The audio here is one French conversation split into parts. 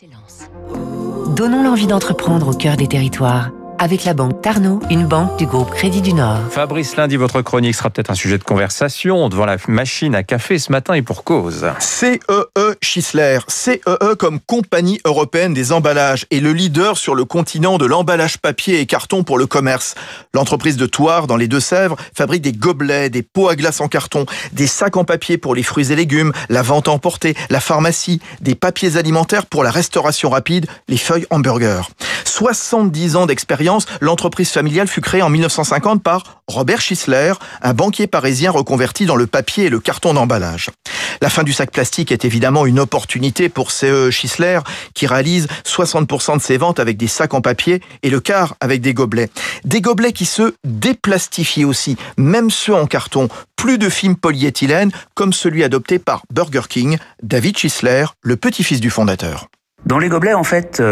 d'excellence. Donnons l'envie d'entreprendre au cœur des territoires. Avec la banque Tarnot, une banque du groupe Crédit du Nord. Fabrice, lundi, votre chronique sera peut-être un sujet de conversation devant la machine à café ce matin et pour cause. CEE Schisler, CEE comme Compagnie Européenne des Emballages et le leader sur le continent de l'emballage papier et carton pour le commerce. L'entreprise de Thouars, dans les Deux-Sèvres, fabrique des gobelets, des pots à glace en carton, des sacs en papier pour les fruits et légumes, la vente à emporter, la pharmacie, des papiers alimentaires pour la restauration rapide, les feuilles hamburgers. 70 ans d'expérience, l'entreprise familiale fut créée en 1950 par Robert Schisler, un banquier parisien reconverti dans le papier et le carton d'emballage. La fin du sac plastique est évidemment une opportunité pour CE Schisler qui réalise 60% de ses ventes avec des sacs en papier et le quart avec des gobelets. Des gobelets qui se déplastifient aussi, même ceux en carton. Plus de film polyéthylène comme celui adopté par Burger King, David Schisler, le petit-fils du fondateur. Dans les gobelets, en fait,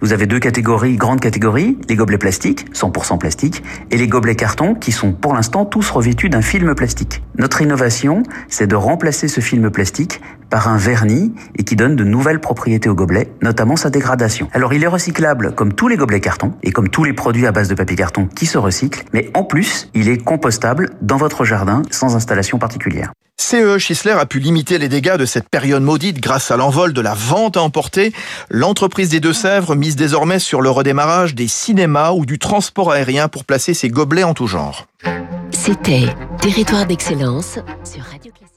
vous avez deux catégories, grandes catégories, les gobelets plastiques, 100% plastique, et les gobelets carton qui sont pour l'instant tous revêtus d'un film plastique. Notre innovation, c'est de remplacer ce film plastique par un vernis et qui donne de nouvelles propriétés au gobelet, notamment sa dégradation. Alors, il est recyclable comme tous les gobelets carton et comme tous les produits à base de papier carton qui se recyclent, mais en plus, il est compostable dans votre jardin sans installation particulière. CE Schisler a pu limiter les dégâts de cette période maudite grâce à l'envol de la vente à emporter. L'entreprise des Deux-Sèvres mise désormais sur le redémarrage des cinémas ou du transport aérien pour placer ses gobelets en tout genre. C'était Territoire d'excellence sur Radio Classique.